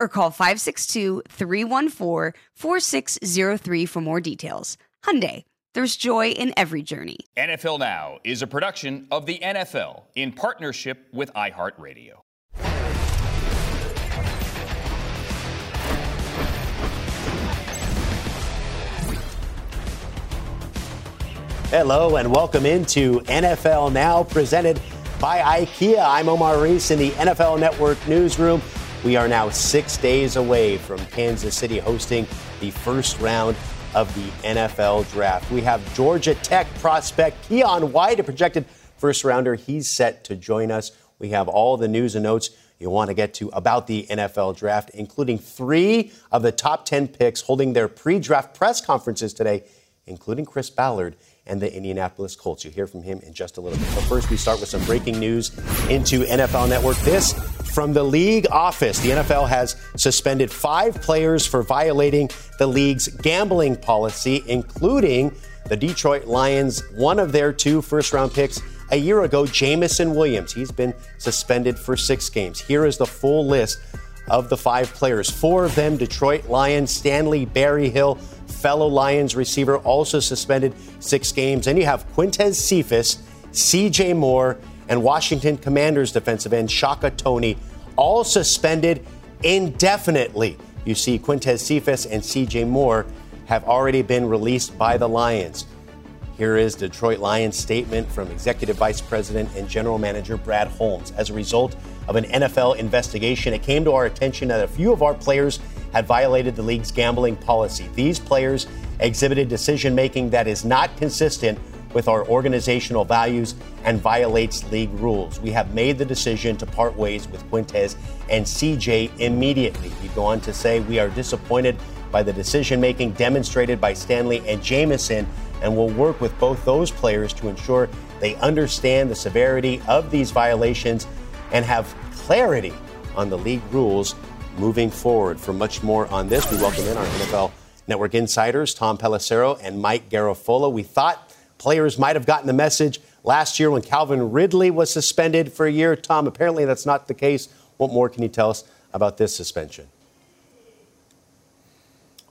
or call 562-314-4603 for more details. Hyundai, there's joy in every journey. NFL Now is a production of the NFL in partnership with iHeartRadio. Hello and welcome into NFL Now presented by IKEA. I'm Omar Reese in the NFL Network newsroom. We are now 6 days away from Kansas City hosting the first round of the NFL Draft. We have Georgia Tech prospect Keion White, a projected first-rounder. He's set to join us. We have all the news and notes you want to get to about the NFL Draft, including three of the top 10 picks holding their pre-draft press conferences today, including Chris Ballard and the Indianapolis Colts. You'll hear from him in just a little bit. But first, we start with some breaking news into NFL Network. This from the league office. The NFL has suspended 5 players for violating the league's gambling policy, including the Detroit Lions, one of their 2 first-round picks a year ago, Jameson Williams. He's been suspended for 6 games. Here is the full list of the 5 players. 4 of them Detroit Lions, Stanley Berryhill, fellow Lions receiver, also suspended 6 games. And you have Quintez Cephus, CJ Moore, and Washington Commanders defensive end Shaka Toney, all suspended indefinitely. You see, Quintez Cephus and C.J. Moore have already been released by the Lions. Here is Detroit Lions statement from Executive Vice President and General Manager Brad Holmes. As a result of an NFL investigation, it came to our attention that a few of our players had violated the league's gambling policy. These players exhibited decision-making that is not consistent with our organizational values and violates league rules. We have made the decision to part ways with Quintez and CJ immediately. He go on to say, we are disappointed by the decision-making demonstrated by Stanley and Jameson, and will work with both those players to ensure they understand the severity of these violations and have clarity on the league rules moving forward. For much more on this, we welcome in our NFL Network insiders, Tom Pelissero and Mike Garofolo. We thought players might have gotten the message last year when Calvin Ridley was suspended for a year. Tom, apparently that's not the case. What more can you tell us about this suspension?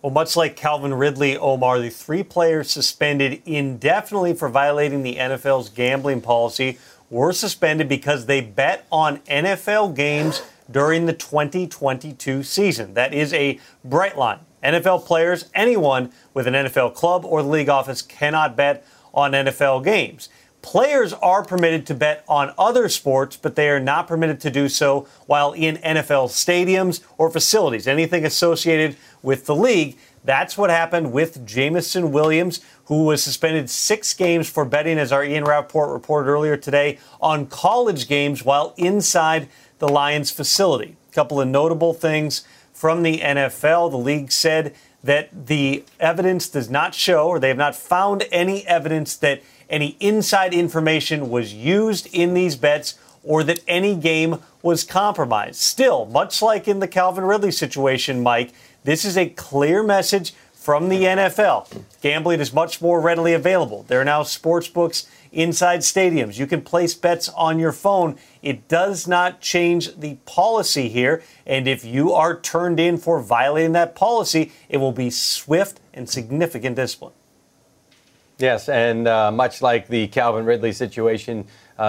Well, much like Calvin Ridley, Omar, the 3 players suspended indefinitely for violating the NFL's gambling policy were suspended because they bet on NFL games during the 2022 season. That is a bright line. NFL players, anyone with an NFL club or the league office cannot bet on NFL games. Players are permitted to bet on other sports, but they are not permitted to do so while in NFL stadiums or facilities, anything associated with the league. That's what happened with Jameson Williams, who was suspended 6 games for betting, as our Ian Rappaport reported earlier today, on college games while inside the Lions facility. A couple of notable things from the NFL. The league said that the evidence does not show, or they have not found any evidence that any inside information was used in these bets or that any game was compromised. Still, much like in the Calvin Ridley situation, Mike, this is a clear message from the NFL. Gambling is much more readily available. There are now sportsbooks inside stadiums. You can place bets on your phone. It does not change the policy here. And if you are turned in for violating that policy, it will be swift and significant discipline. Yes, and much like the Calvin Ridley situation,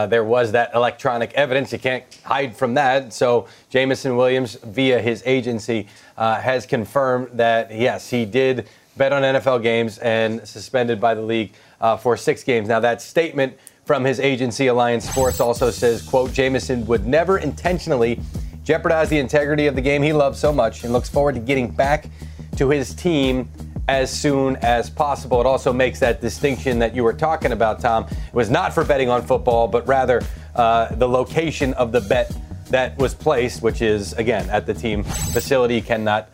there was that electronic evidence. You can't hide from that. So Jameson Williams, via his agency, has confirmed that, yes, he did bet on NFL games and suspended by the league for 6 games. Now, that statement from his agency, Alliance Sports, also says, quote, Jameson would never intentionally jeopardize the integrity of the game he loves so much and looks forward to getting back to his team as soon as possible. It also makes that distinction that you were talking about, Tom. It was not for betting on football, but rather the location of the bet that was placed, which is, again, at the team facility. You cannot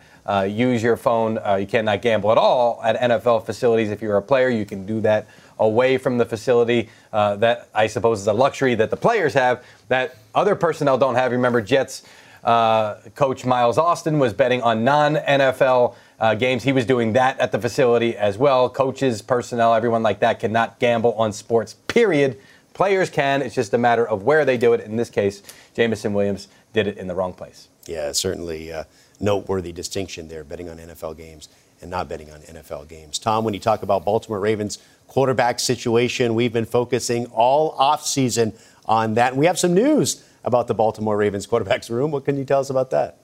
use your phone. You cannot gamble at all at NFL facilities. If you're a player, you can do that away from the facility. That, I suppose, is a luxury that the players have that other personnel don't have. Remember, Jets coach Miles Austin was betting on non-NFL games. He was doing that at the facility as well. Coaches, personnel, everyone like that cannot gamble on sports, period. Players can. It's just a matter of where they do it. In this case, Jameson Williams did it in the wrong place. Yeah, certainly a noteworthy distinction there, betting on NFL games and not betting on NFL games. Tom, when you talk about Baltimore Ravens quarterback situation, we've been focusing all offseason on that. We have some news about the Baltimore Ravens quarterback's room. What can you tell us about that?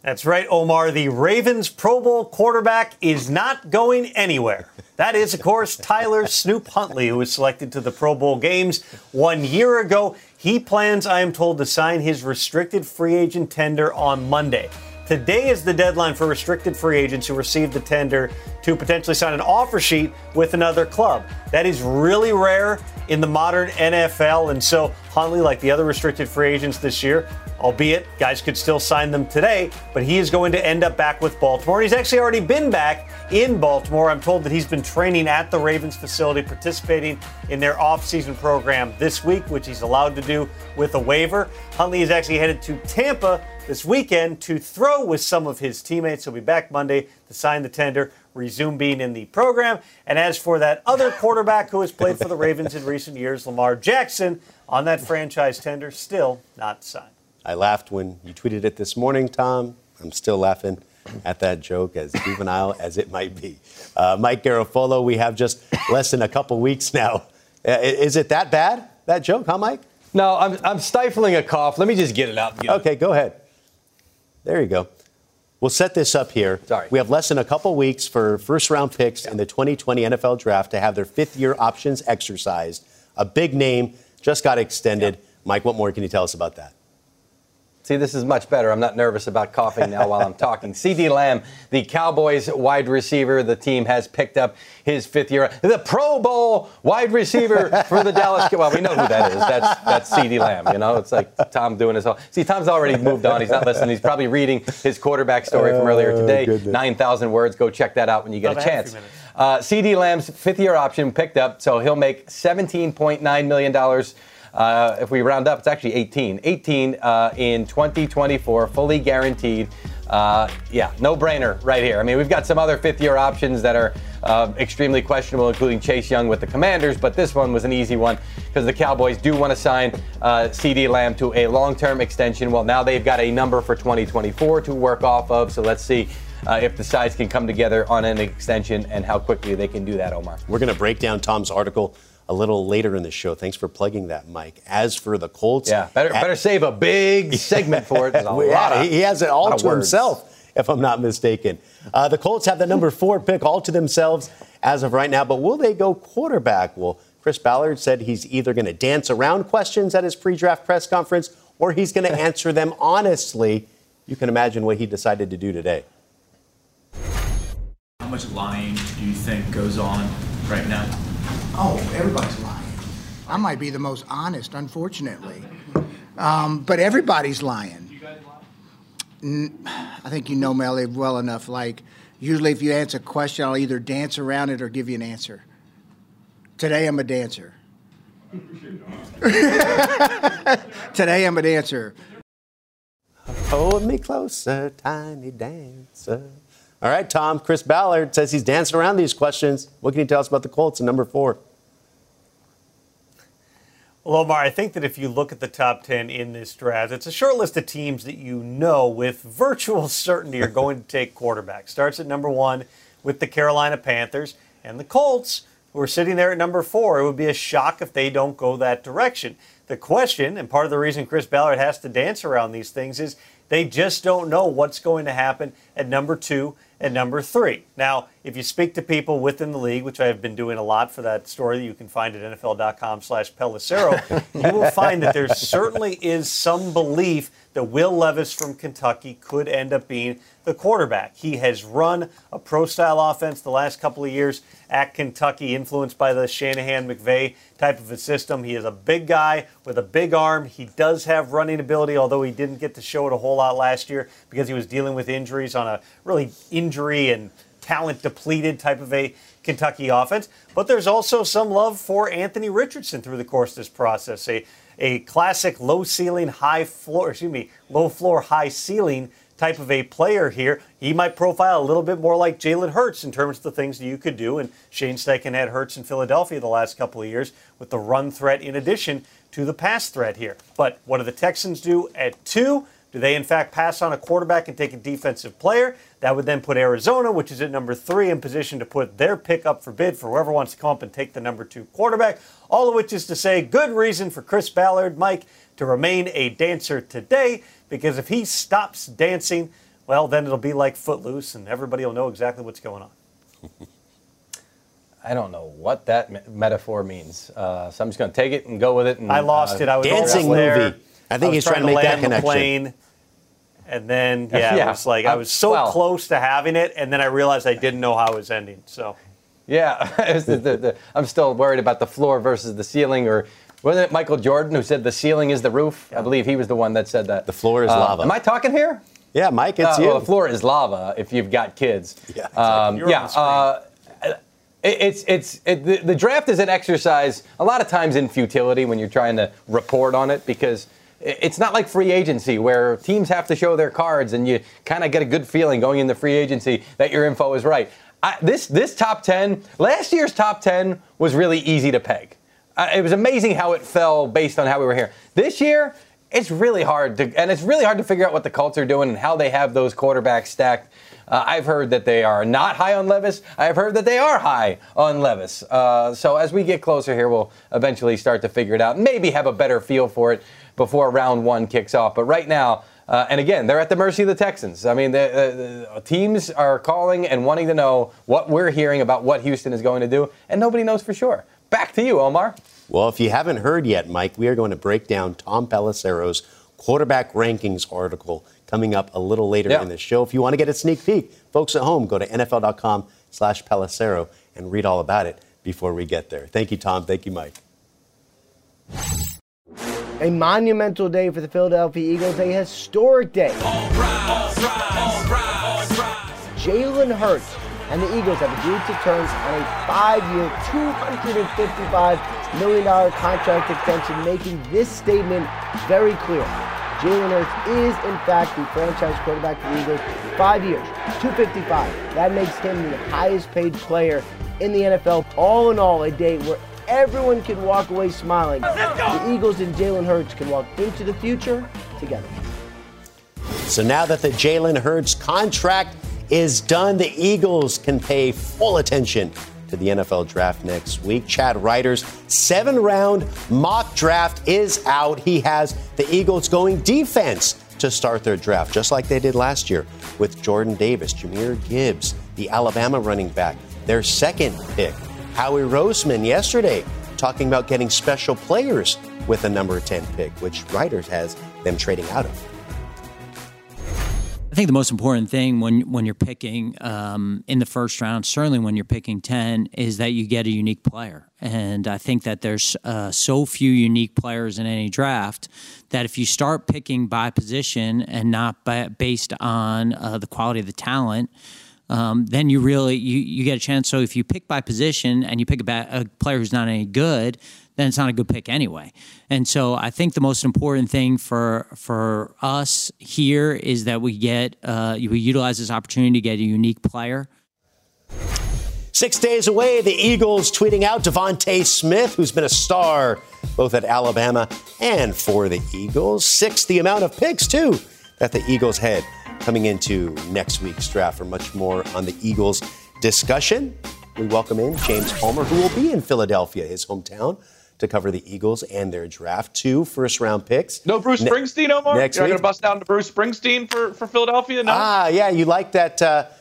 That's right, Omar. The Ravens Pro Bowl quarterback is not going anywhere. That is, of course, Tyler Snoop Huntley, who was selected to the Pro Bowl games 1 year ago. He plans, I am told, to sign his restricted free agent tender on Monday. Today is the deadline for restricted free agents who receive the tender to potentially sign an offer sheet with another club. That is really rare in the modern NFL, and so Huntley, like the other restricted free agents this year, albeit guys could still sign them today, but he is going to end up back with Baltimore. He's actually already been back in Baltimore. I'm told that he's been training at the Ravens facility, participating in their offseason program this week, which he's allowed to do with a waiver. Huntley is actually headed to Tampa this weekend to throw with some of his teammates. He'll be back Monday to sign the tender, resume being in the program. And as for that other quarterback who has played for the Ravens in recent years, Lamar Jackson, on that franchise tender, still not signed. I laughed when you tweeted it this morning, Tom. I'm still laughing at that joke, as juvenile as it might be. Mike Garofolo, we have just less than a couple weeks now. Is it that bad, that joke, huh, Mike? No, I'm stifling a cough. Let me just get it out. Okay, go ahead. There you go. We'll set this up here. Sorry. We have less than a couple weeks for first-round picks in the 2020 NFL Draft to have their fifth-year options exercised. A big name just got extended. Yeah. Mike, what more can you tell us about that? See, this is much better. I'm not nervous about coughing now while I'm talking. CeeDee Lamb, the Cowboys wide receiver, the team has picked up his fifth year. The Pro Bowl wide receiver for the Dallas Cowboys. Well, we know who that is. That's CeeDee Lamb, you know. It's like Tom doing his whole. See, Tom's already moved on. He's not listening. He's probably reading his quarterback story from earlier today. 9,000 words. Go check that out when you get a chance. CeeDee Lamb's fifth-year option picked up, so he'll make $17.9 million. If we round up, it's actually 18 in 2024, fully guaranteed. Yeah, no-brainer right here. I mean, we've got some other fifth-year options that are extremely questionable, including Chase Young with the Commanders, but this one was an easy one because the Cowboys do want to sign CeeDee Lamb to a long-term extension. Well, now they've got a number for 2024 to work off of, so let's see if the sides can come together on an extension and how quickly they can do that, Omar. We're going to break down Tom's article a little later in the show. Thanks for plugging that, Mike. As for the Colts... Yeah, better save a big segment for it. He has it all to himself, if I'm not mistaken. The Colts have the number 4 pick all to themselves as of right now, but will they go quarterback? Well, Chris Ballard said he's either going to dance around questions at his pre-draft press conference or he's going to answer them honestly. You can imagine what he decided to do today. How much lying do you think goes on right now? Oh, everybody's lying. I might be the most honest, unfortunately. But everybody's lying. Do you guys lie? I think you know Melly well enough. Like, usually if you answer a question, I'll either dance around it or give you an answer. Today, I'm a dancer. Today I'm a dancer. Hold me closer, tiny dancer. All right, Tom, Chris Ballard says he's dancing around these questions. What can you tell us about the Colts in number 4? Well, Omar, I think that if you look at the top 10 in this draft, it's a short list of teams that you know with virtual certainty are going to take quarterback. Starts at number 1 with the Carolina Panthers and the Colts, who are sitting there at number 4. It would be a shock if they don't go that direction. The question, and part of the reason Chris Ballard has to dance around these things, is they just don't know what's going to happen at number 2 and number 3. Now, if you speak to people within the league, which I have been doing a lot for that story that you can find at NFL.com/Pellicero, you will find that there certainly is some belief that Will Levis from Kentucky could end up being the quarterback. He has run a pro-style offense the last couple of years at Kentucky, influenced by the Shanahan-McVay type of a system. He is a big guy with a big arm. He does have running ability, although he didn't get to show it a whole lot last year because he was dealing with injuries on a really injury and talent-depleted type of a Kentucky offense. But there's also some love for Anthony Richardson through the course of this process, a classic low-ceiling, high-floor, low-floor, high-ceiling type of a player here. He might profile a little bit more like Jalen Hurts in terms of the things that you could do. And Shane Steichen had Hurts in Philadelphia the last couple of years with the run threat in addition to the pass threat here. But what do the Texans do at 2? Do they, in fact, pass on a quarterback and take a defensive player? That would then put Arizona, which is at number 3, in position to put their pick up for bid for whoever wants to come up and take the number 2 quarterback, all of which is to say good reason for Chris Ballard, Mike, to remain a dancer today, because if he stops dancing, well, then it'll be like Footloose, and everybody will know exactly what's going on. I don't know what that metaphor means, so I'm just going to take it and go with it. And, I lost it. I was dancing there. Movie. I think he's trying to make that connection. Plane, and then, it was like I was so close to having it, and then I realized I didn't know how it was ending. So, I'm still worried about the floor versus the ceiling, or wasn't it Michael Jordan who said the ceiling is the roof? Yeah. I believe he was the one that said that. The floor is lava. Am I talking here? Yeah, Mike, it's you. Well, the floor is lava if you've got kids. Yeah, exactly. The draft is an exercise a lot of times in futility when you're trying to report on it, because it's not like free agency where teams have to show their cards and you kind of get a good feeling going into free agency that your info is right. This top 10, last year's top 10 was really easy to peg. It was amazing how it fell based on how we were here. This year, it's really hard to figure out what the Colts are doing and how they have those quarterbacks stacked. I've heard that they are not high on Levis. I've heard that they are high on Levis. So as we get closer here, we'll eventually start to figure it out and maybe have a better feel for it before round 1 kicks off. But right now, and again, they're at the mercy of the Texans. I mean, the teams are calling and wanting to know what we're hearing about what Houston is going to do, and nobody knows for sure. Back to you, Omar. Well, if you haven't heard yet, Mike, we are going to break down Tom Pellicero's quarterback rankings article coming up a little later in the show. If you want to get a sneak peek, folks at home, go to NFL.com/Pellicero and read all about it before we get there. Thank you, Tom. Thank you, Mike. A monumental day for the Philadelphia Eagles, a historic day. Jalen Hurts and the Eagles have agreed to terms on a 5-year, $255 million contract extension, making this statement very clear. Jalen Hurts is, in fact, the franchise quarterback for the Eagles. 5 years, $255. That makes him the highest-paid player in the NFL. All in all, a day where everyone can walk away smiling. The Eagles and Jalen Hurts can walk into the future together. So now that the Jalen Hurts contract is done, the Eagles can pay full attention to the NFL draft next week. Chad Ryder's 7-round mock draft is out. He has the Eagles going defense to start their draft, just like they did last year with Jordan Davis, Jahmyr Gibbs, the Alabama running back, their 2nd pick. Howie Roseman yesterday talking about getting special players with the number 10 pick, which Ryder's has them trading out of. I think the most important thing when you're picking in the first round, certainly when you're picking 10, is that you get a unique player. And I think that there's so few unique players in any draft that if you start picking by position and not based on the quality of the talent, then you really get a chance. So if you pick by position and you pick a player who's not any good, then it's not a good pick anyway. And so I think the most important thing for us here is that we get we utilize this opportunity to get a unique player. 6 days away, the Eagles tweeting out Devontae Smith, who's been a star both at Alabama and for the Eagles. Six, the amount of picks, too, that the Eagles had coming into next week's draft. For much more on the Eagles discussion, we welcome in James Palmer, who will be in Philadelphia, his hometown, to cover the Eagles and their draft. 2 first-round picks. No Bruce Springsteen, Omar? Next You're not going to bust down to Bruce Springsteen for Philadelphia? No? Ah, yeah, you like that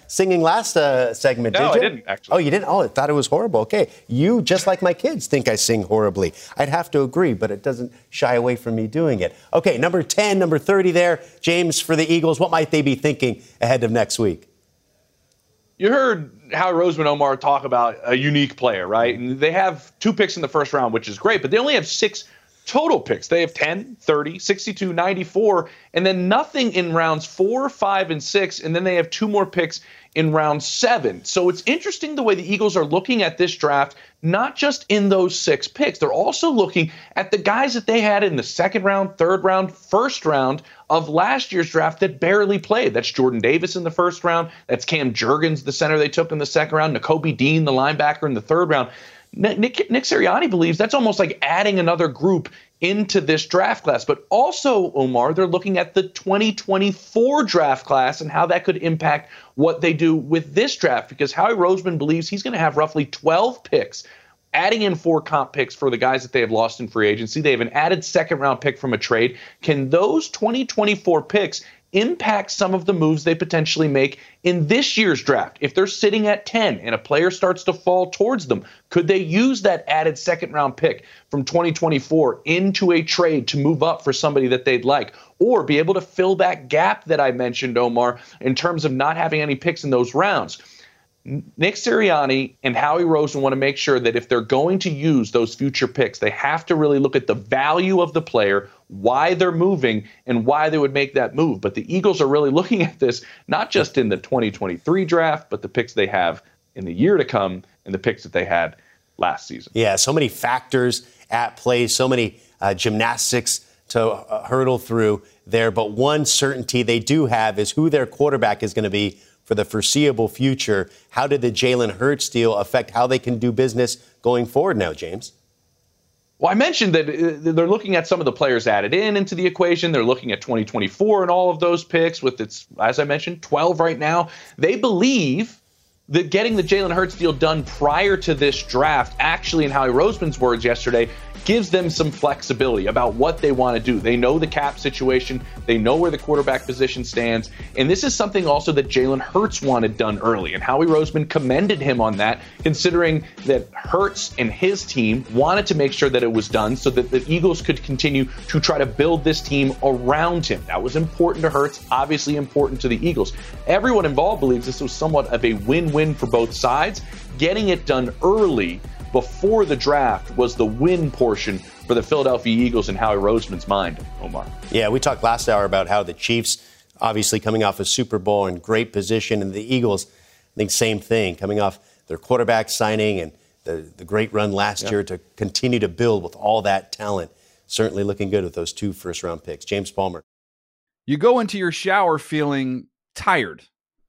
singing last segment, did you? No, I didn't, actually. Oh, you didn't? Oh, I thought it was horrible. Okay. You, just like my kids, think I sing horribly. I'd have to agree, but it doesn't shy away from me doing it. Okay, number 10, number 30 there. James, for the Eagles, what might they be thinking ahead of next week? You heard Howie Roseman, Omar, talk about a unique player, right? And they have 2 picks in the first round, which is great, but they only have 6 total picks. They have 10, 30, 62, 94, and then nothing in rounds 4, 5, and 6, and then they have 2 more picks in round 7. So it's interesting the way the Eagles are looking at this draft, not just in those 6 picks. They're also looking at the guys that they had in the 2nd round, 3rd round, 1st round of last year's draft that barely played. That's Jordan Davis in the 1st round. That's Cam Jurgens, the center they took in the 2nd round. Nakobe Dean, the linebacker, in the 3rd round. Nick Sirianni believes that's almost like adding another group into this draft class. But also, Omar, they're looking at the 2024 draft class and how that could impact what they do with this draft, because Howie Roseman believes he's going to have roughly 12 picks, adding in 4 comp picks for the guys that they have lost in free agency. They have an added 2nd round pick from a trade. Can those 2024 picks impact some of the moves they potentially make in this year's draft? If they're sitting at 10 and a player starts to fall towards them, could they use that added 2nd round pick from 2024 into a trade to move up for somebody that they'd like, or be able to fill that gap that I mentioned, Omar, in terms of not having any picks in those rounds? Nick Sirianni and Howie Roseman want to make sure that if they're going to use those future picks, they have to really look at the value of the player, why they're moving, and why they would make that move. But the Eagles are really looking at this, not just in the 2023 draft, but the picks they have in the year to come and the picks that they had last season. Yeah, so many factors at play, so many gymnastics to hurdle through there. But one certainty they do have is who their quarterback is going to be for the foreseeable future. How did the Jalen Hurts deal affect how they can do business going forward now, James? Well, I mentioned that they're looking at some of the players added into the equation. They're looking at 2024 and all of those picks with its, as I mentioned, 12 right now. They believe that getting the Jalen Hurts deal done prior to this draft, actually, in Howie Roseman's words yesterday, gives them some flexibility about what they want to do. They know the cap situation. They know where the quarterback position stands. And this is something also that Jalen Hurts wanted done early. And Howie Roseman commended him on that, considering that Hurts and his team wanted to make sure that it was done so that the Eagles could continue to try to build this team around him. That was important to Hurts, obviously important to the Eagles. Everyone involved believes this was somewhat of a win-win for both sides. Getting it done early before the draft was the win portion for the Philadelphia Eagles in Howie Roseman's mind, Omar. Yeah, we talked last hour about how the Chiefs, obviously coming off a Super Bowl in great position, and the Eagles, I think same thing, coming off their quarterback signing and the great run last year to continue to build with all that talent. Certainly looking good with those 2 first-round picks. James Palmer. You go into your shower feeling tired,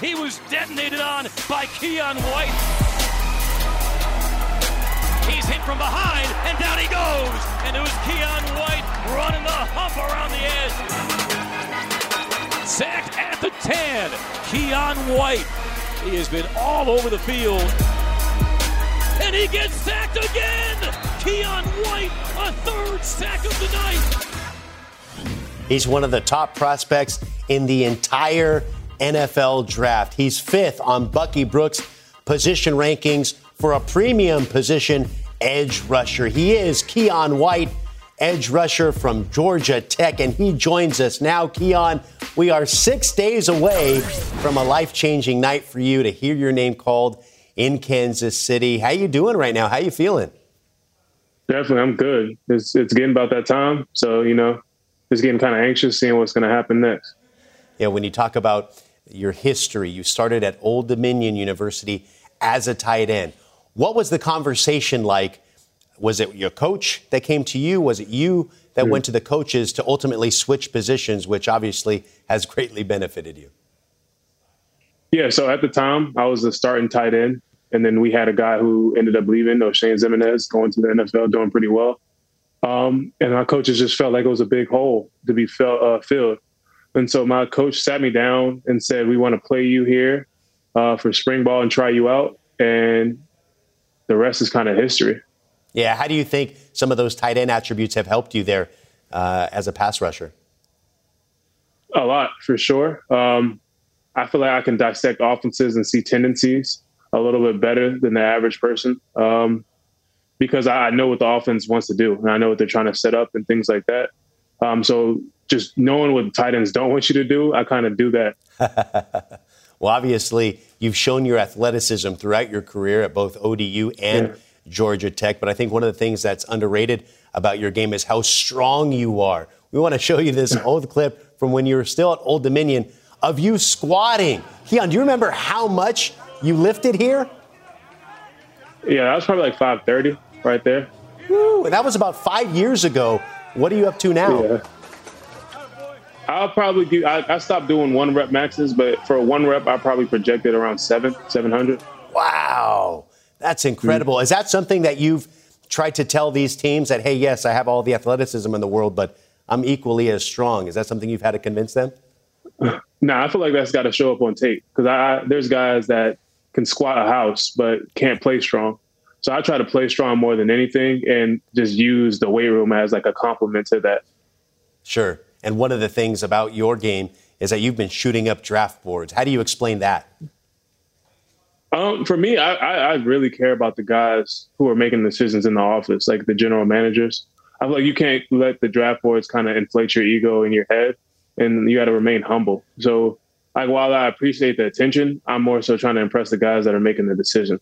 He was detonated on by Keion White. He's hit from behind, and down he goes. And it was Keion White running the hump around the edge. Sacked at the 10. Keion White. He has been all over the field. And he gets sacked again. Keion White, a third sack of the night. He's one of the top prospects in the entire NFL Draft. He's 5th on Bucky Brooks' position rankings for a premium position edge rusher. He is Keion White, edge rusher from Georgia Tech, and he joins us now. Keion, we are 6 days away from a life-changing night for you to hear your name called in Kansas City. How you doing right now? How you feeling? Definitely, I'm good. It's getting about that time, so, you know, just getting kind of anxious seeing what's going to happen next. Yeah, when you talk about your history, you started at Old Dominion University as a tight end. What was the conversation like? Was it your coach that came to you? Was it you that went to the coaches to ultimately switch positions, which obviously has greatly benefited you? Yeah, so at the time, I was the starting tight end, and then we had a guy who ended up leaving, O'Shane Zimenez, going to the NFL, doing pretty well. And our coaches just felt like it was a big hole to be filled. And so my coach sat me down and said, we want to play you here for spring ball and try you out. And the rest is kind of history. Yeah. How do you think some of those tight end attributes have helped you there as a pass rusher? A lot, for sure. I feel like I can dissect offenses and see tendencies a little bit better than the average person because I know what the offense wants to do. And I know what they're trying to set up and things like that. So just knowing what tight ends don't want you to do, I kind of do that. Well, obviously, you've shown your athleticism throughout your career at both ODU and Georgia Tech. But I think one of the things that's underrated about your game is how strong you are. We want to show you this old clip from when you were still at Old Dominion of you squatting. Keion, do you remember how much you lifted here? Yeah, that was probably like 530 right there. Woo, and that was about 5 years ago. What are you up to now? Yeah. I'll probably do. I stopped doing one rep maxes, but for one rep, I probably projected around 700. Wow, that's incredible. Mm-hmm. Is that something that you've tried to tell these teams that, hey, yes, I have all the athleticism in the world, but I'm equally as strong? Is that something you've had to convince them? Nah, I feel like that's got to show up on tape because there's guys that can squat a house but can't play strong. So I try to play strong more than anything and just use the weight room as like a compliment to that. Sure. And one of the things about your game is that you've been shooting up draft boards. How do you explain that? For me, I really care about the guys who are making decisions in the office, like the general managers. I feel like you can't let the draft boards kind of inflate your ego in your head, and you got to remain humble. So while I appreciate the attention, I'm more so trying to impress the guys that are making the decisions.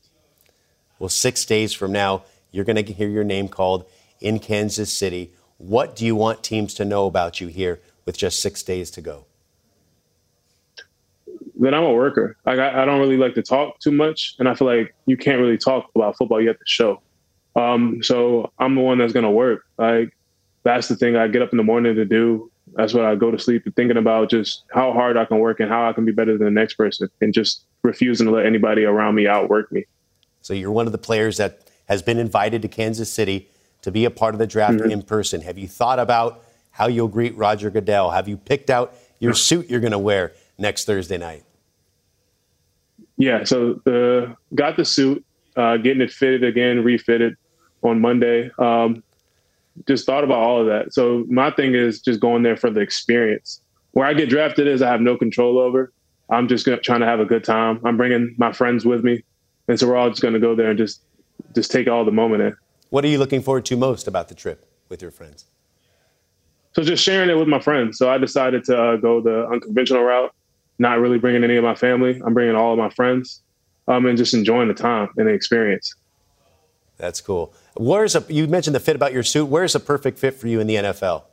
Well, 6 days from now, you're going to hear your name called in Kansas City. What do you want teams to know about you here with just 6 days to go? That I'm a worker. Like, I don't really like to talk too much, and I feel like you can't really talk about football. You have to show. So I'm the one that's going to work. Like, that's the thing I get up in the morning to do. That's what I go to sleep thinking about, just how hard I can work and how I can be better than the next person, and just refusing to let anybody around me outwork me. So you're one of the players that has been invited to Kansas City to be a part of the draft in person. Have you thought about how you'll greet Roger Goodell? Have you picked out your suit you're going to wear next Thursday night? Yeah, so got the suit, getting it fitted again, refitted on Monday. Just thought about all of that. So my thing is just going there for the experience. Where I get drafted is I have no control over. I'm just trying to have a good time. I'm bringing my friends with me. And so we're all just going to go there and just take all the moment in. What are you looking forward to most about the trip with your friends? So just sharing it with my friends. So I decided to go the unconventional route, not really bringing any of my family. I'm bringing all of my friends and just enjoying the time and the experience. That's cool. You mentioned the fit about your suit. Where's the perfect fit for you in the NFL?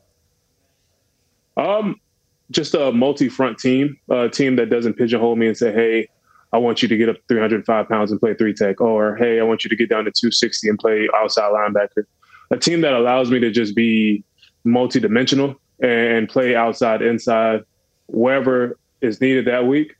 Just a multi-front team, a team that doesn't pigeonhole me and say, hey, I want you to get up 305 pounds and play three tech, or, hey, I want you to get down to 260 and play outside linebacker. A team that allows me to just be multidimensional and play outside, inside, wherever is needed that week.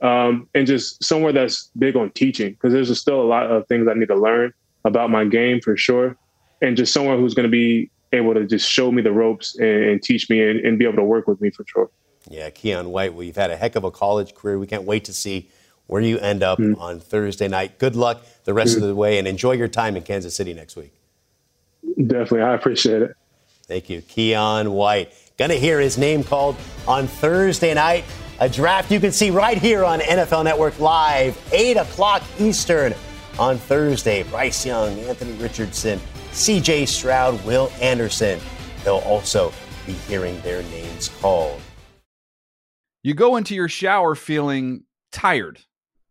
And just somewhere that's big on teaching, because there's still a lot of things I need to learn about my game for sure. And just someone who's going to be able to just show me the ropes and teach me and be able to work with me for sure. Yeah, Keion White, well, you've had a heck of a college career. We can't wait to see where you end up on Thursday night. Good luck the rest of the way, and enjoy your time in Kansas City next week. Definitely. I appreciate it. Thank you. Keion White. Going to hear his name called on Thursday night. A draft you can see right here on NFL Network Live, 8 o'clock Eastern on Thursday. Bryce Young, Anthony Richardson, C.J. Stroud, Will Anderson. They'll also be hearing their names called. You go into your shower feeling tired,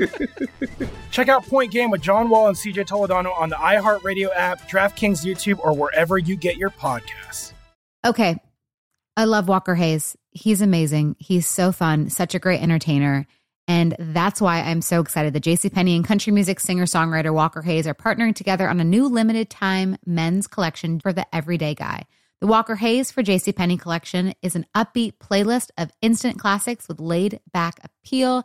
it. Check out Point Game with John Wall and CJ Toledano on the iHeartRadio app, DraftKings YouTube, or wherever you get your podcasts. Okay. I love Walker Hayes. He's amazing. He's so fun, such a great entertainer. And that's why I'm so excited that JCPenney and country music singer-songwriter Walker Hayes are partnering together on a new limited-time men's collection for the everyday guy. The Walker Hayes for JCPenney collection is an upbeat playlist of instant classics with laid-back appeal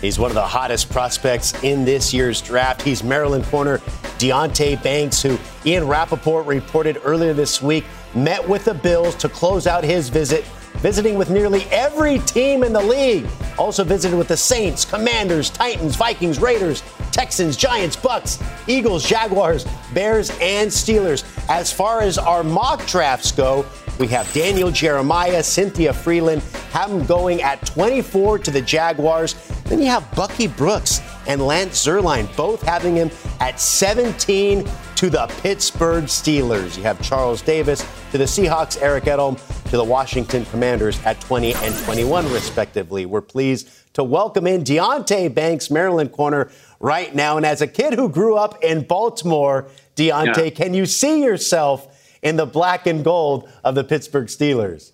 He's one of the hottest prospects in this year's draft. He's Maryland corner Deonte Banks, who Ian Rappaport reported earlier this week met with the Bills to close out his visit, visiting with nearly every team in the league. Also visited with the Saints, Commanders, Titans, Vikings, Raiders, Texans, Giants, Bucks, Eagles, Jaguars, Bears, and Steelers. As far as our mock drafts go, we have Daniel Jeremiah, Cynthia Freeland, have them going at 24 to the Jaguars. Then you have Bucky Brooks and Lance Zierlein, both having him at 17 to the Pittsburgh Steelers. You have Charles Davis to the Seahawks, Eric Edholm to the Washington Commanders at 20 and 21, respectively. We're pleased to welcome in Deonte Banks, Maryland corner, right now. And as a kid who grew up in Baltimore, Deonte, can you see yourself in the black and gold of the Pittsburgh Steelers?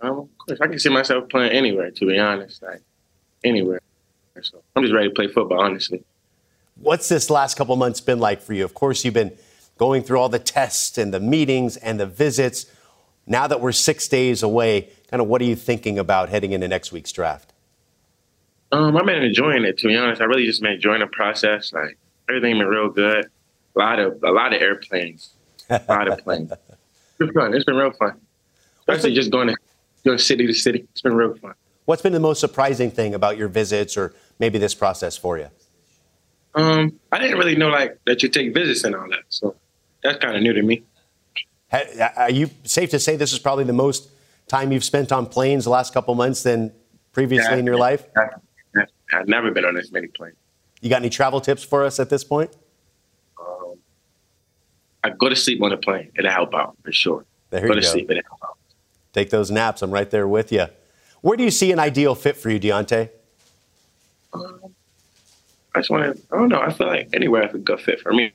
Of course, I can see myself playing anywhere, to be honest, like anywhere. So I'm just ready to play football, honestly. What's this last couple months been like for you? Of course, you've been going through all the tests and the meetings and the visits. Now that we're 6 days away, kind of what are you thinking about heading into next week's draft? I've been enjoying it, to be honest. I really just been enjoying the process. Like, everything been real good. A lot of airplanes. A lot of planes. It's fun. It's been real fun. Especially just going city to city. It's been real fun. What's been the most surprising thing about your visits or maybe this process for you? I didn't really know that you take visits and all that. So that's kind of new to me. Are you safe to say this is probably the most time you've spent on planes the last couple months than previously in your life? I've never been on this many planes. You got any travel tips for us at this point? I go to sleep on the plane. It'll help out for sure. There you go. Go to sleep. It'll help out. Take those naps. I'm right there with you. Where do you see an ideal fit for you, Deonte? I don't know. I feel like anywhere is a good fit for me.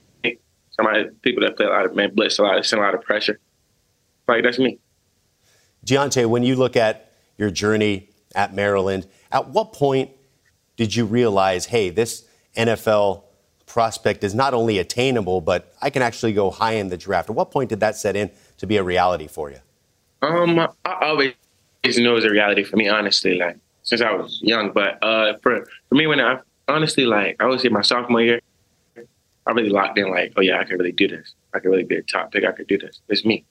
People that play a lot of man blitz, send a lot of pressure. Like, that's me. Deonte, when you look at your journey at Maryland, at what point did you realize, hey, this NFL prospect is not only attainable, but I can actually go high in the draft? At what point did that set in to be a reality for you? I always knew it was a reality for me, honestly, since I was young. But for me, when I honestly, I would say my sophomore year, I really locked in I can really do this. I can really be a top pick. I could do this. It's me.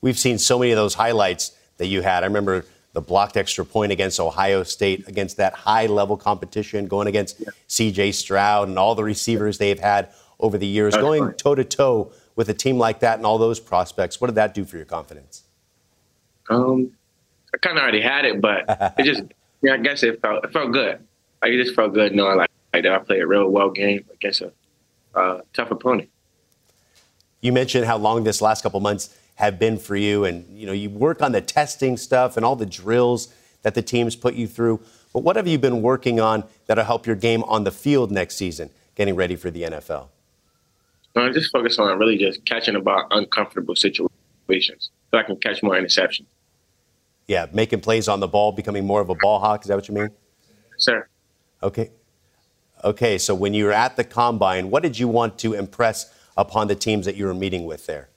We've seen so many of those highlights that you had. I remember the blocked extra point against Ohio State, against that high-level competition, going against C.J. Stroud and all the receivers they've had over the years, going toe-to-toe with a team like that and all those prospects. What did that do for your confidence? I kind of already had it, but it just, I guess it felt good. It just felt good knowing that I played a real well game against a tough opponent. You mentioned how long this last couple months have been for you, and you work on the testing stuff and all the drills that the teams put you through. But what have you been working on that'll help your game on the field next season, getting ready for the NFL? I just focus on really just catching about uncomfortable situations so I can catch more interceptions. Yeah, making plays on the ball, becoming more of a ball hawk. Is that what you mean? Sir. Okay. So when you were at the combine, what did you want to impress upon the teams that you were meeting with there?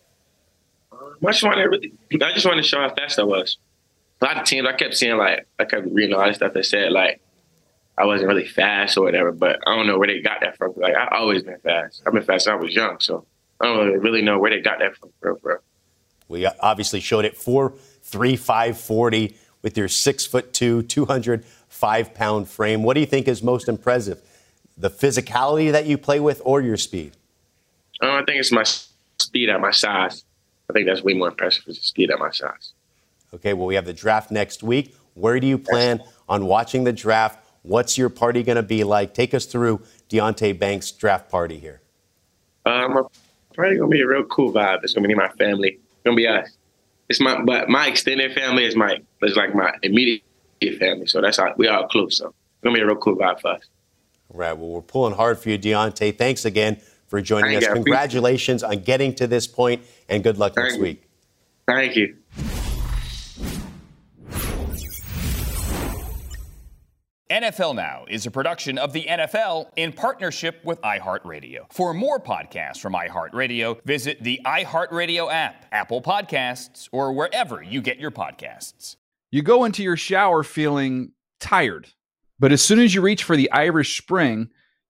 I just wanted to show how fast I was. A lot of teams, I kept seeing, I kept reading all this stuff that said, I wasn't really fast or whatever, but I don't know where they got that from. I've always been fast. I've been fast since I was young, so I don't really know where they got that from, bro. We obviously showed it 4.35 40 with your 6'2", 205-pound frame. What do you think is most impressive, the physicality that you play with or your speed? I think it's my speed at my size. I think that's way more impressive as a speed at my size. Okay, well, we have the draft next week. Where do you plan on watching the draft? What's your party going to be like? Take us through Deonte Banks' draft party here. Probably going to be a real cool vibe. It's going to be my family. It's going to be us. It's my extended family is my immediate family. So that's we all close. So it's going to be a real cool vibe for us. All right, well, we're pulling hard for you, Deonte. Thanks again for joining us. Congratulations on getting to this point, and good luck next week. Thank you. NFL Now is a production of the NFL in partnership with iHeartRadio. For more podcasts from iHeartRadio, visit the iHeartRadio app, Apple Podcasts, or wherever you get your podcasts. You go into your shower feeling tired, But as soon as you reach for the Irish Spring,